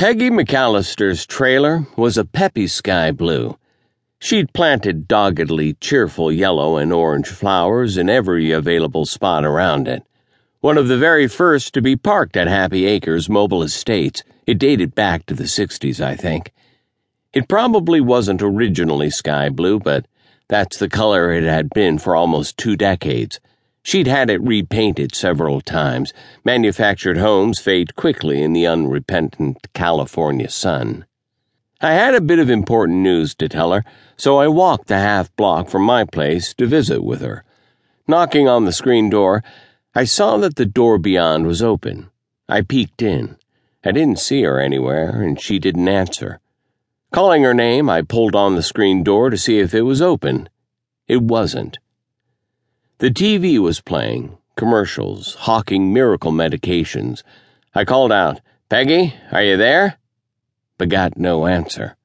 Peggy MacCallister's trailer was a peppy sky blue. She'd planted doggedly cheerful yellow and orange flowers in every available spot around it. One of the very first to be parked at Happy Acres Mobile Estates, it dated back to the 60s, I think. It probably wasn't originally sky blue, but that's the color it had been for almost 2 decades. She'd had it repainted several times. Manufactured homes fade quickly in the unrepentant California sun. I had a bit of important news to tell her, so I walked the half-block from my place to visit with her. Knocking on the screen door, I saw that the door beyond was open. I peeked in. I didn't see her anywhere, and she didn't answer. Calling her name, I pulled on the screen door to see if it was open. It wasn't. The TV was playing commercials, hawking miracle medications. I called out, "Peggy, are you there?" but got no answer.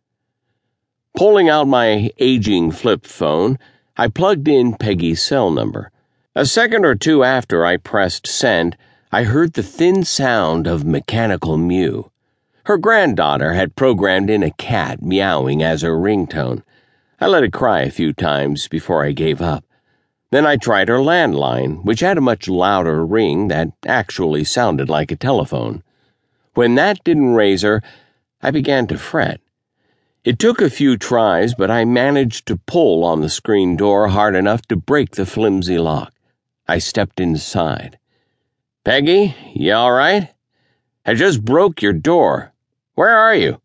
Pulling out my aging flip phone, I plugged in Peggy's cell number. A second or two after I pressed send, I heard the thin sound of mechanical mew. Her granddaughter had programmed in a cat meowing as her ringtone. I let it cry a few times before I gave up. Then I tried her landline, which had a much louder ring that actually sounded like a telephone. When that didn't raise her, I began to fret. It took a few tries, but I managed to pull on the screen door hard enough to break the flimsy lock. I stepped inside. "Peggy, you all right? I just broke your door. Where are you?"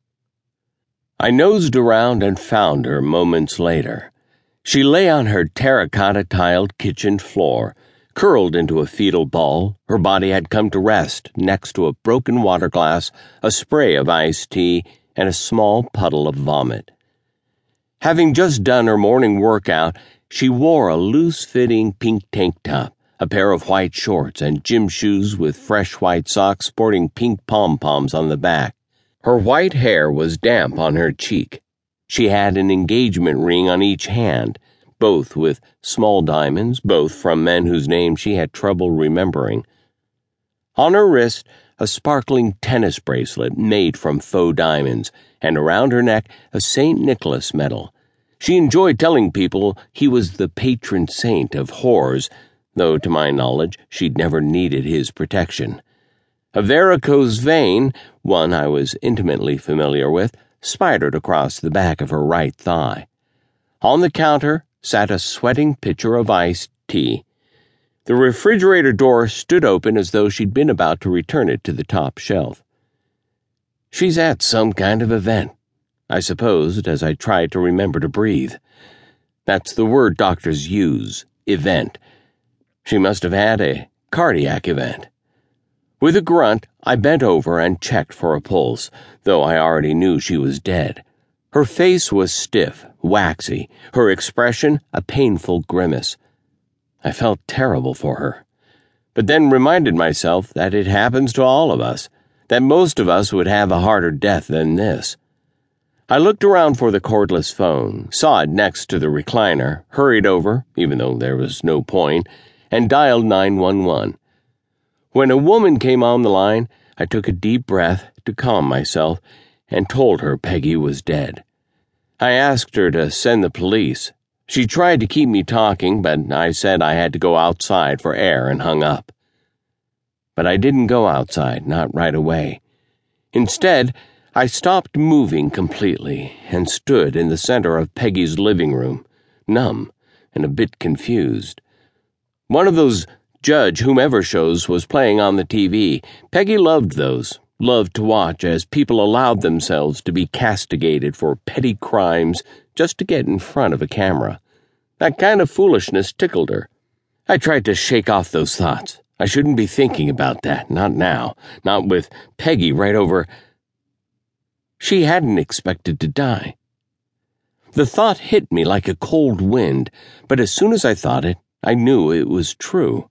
I nosed around and found her moments later. She lay on her terracotta-tiled kitchen floor, curled into a fetal ball. Her body had come to rest next to a broken water glass, a spray of iced tea, and a small puddle of vomit. Having just done her morning workout, she wore a loose-fitting pink tank top, a pair of white shorts, and gym shoes with fresh white socks sporting pink pom-poms on the back. Her white hair was damp on her cheek. She had an engagement ring on each hand, both with small diamonds, both from men whose names she had trouble remembering. On her wrist, a sparkling tennis bracelet made from faux diamonds, and around her neck, a St. Nicholas medal. She enjoyed telling people he was the patron saint of whores, though, to my knowledge, she'd never needed his protection. A varicose vein, one I was intimately familiar with, spidered across the back of her right thigh. On the counter sat a sweating pitcher of iced tea. The refrigerator door stood open as though she'd been about to return it to the top shelf. "She's at some kind of event," I supposed as I tried to remember to breathe. That's the word doctors use, event. She must have had a cardiac event. With a grunt, I bent over and checked for a pulse, though I already knew she was dead. Her face was stiff, waxy, her expression a painful grimace. I felt terrible for her, but then reminded myself that it happens to all of us, that most of us would have a harder death than this. I looked around for the cordless phone, saw it next to the recliner, hurried over, even though there was no point, and dialed 911. When a woman came on the line, I took a deep breath to calm myself and told her Peggy was dead. I asked her to send the police. She tried to keep me talking, but I said I had to go outside for air and hung up. But I didn't go outside, not right away. Instead, I stopped moving completely and stood in the center of Peggy's living room, numb and a bit confused. One of those Judge Whomever shows was playing on the TV. Peggy loved those, loved to watch as people allowed themselves to be castigated for petty crimes just to get in front of a camera. That kind of foolishness tickled her. I tried to shake off those thoughts. I shouldn't be thinking about that, not now, not with Peggy right over. She hadn't expected to die. The thought hit me like a cold wind, but as soon as I thought it, I knew it was true.